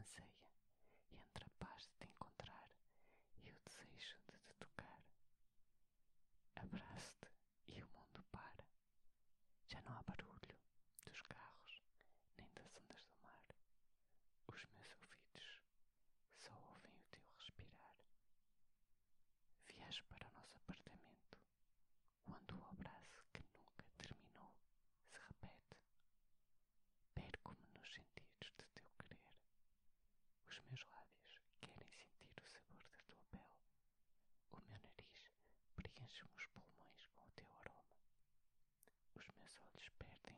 anseia, entre a paz de te encontrar e o desejo de te tocar. Abraço-te e o mundo para. Já não há barulho dos carros, nem das ondas do mar. Os meus ouvidos só ouvem o teu respirar. Viajo para o nosso apartamento, onde o abraço que nunca terminou se repete. Perco-me nos sentidos de teu querer. Os meus lábios querem sentir o sabor da tua pele. O meu nariz preenche-me os pulmões com o teu aroma. Os meus olhos perdem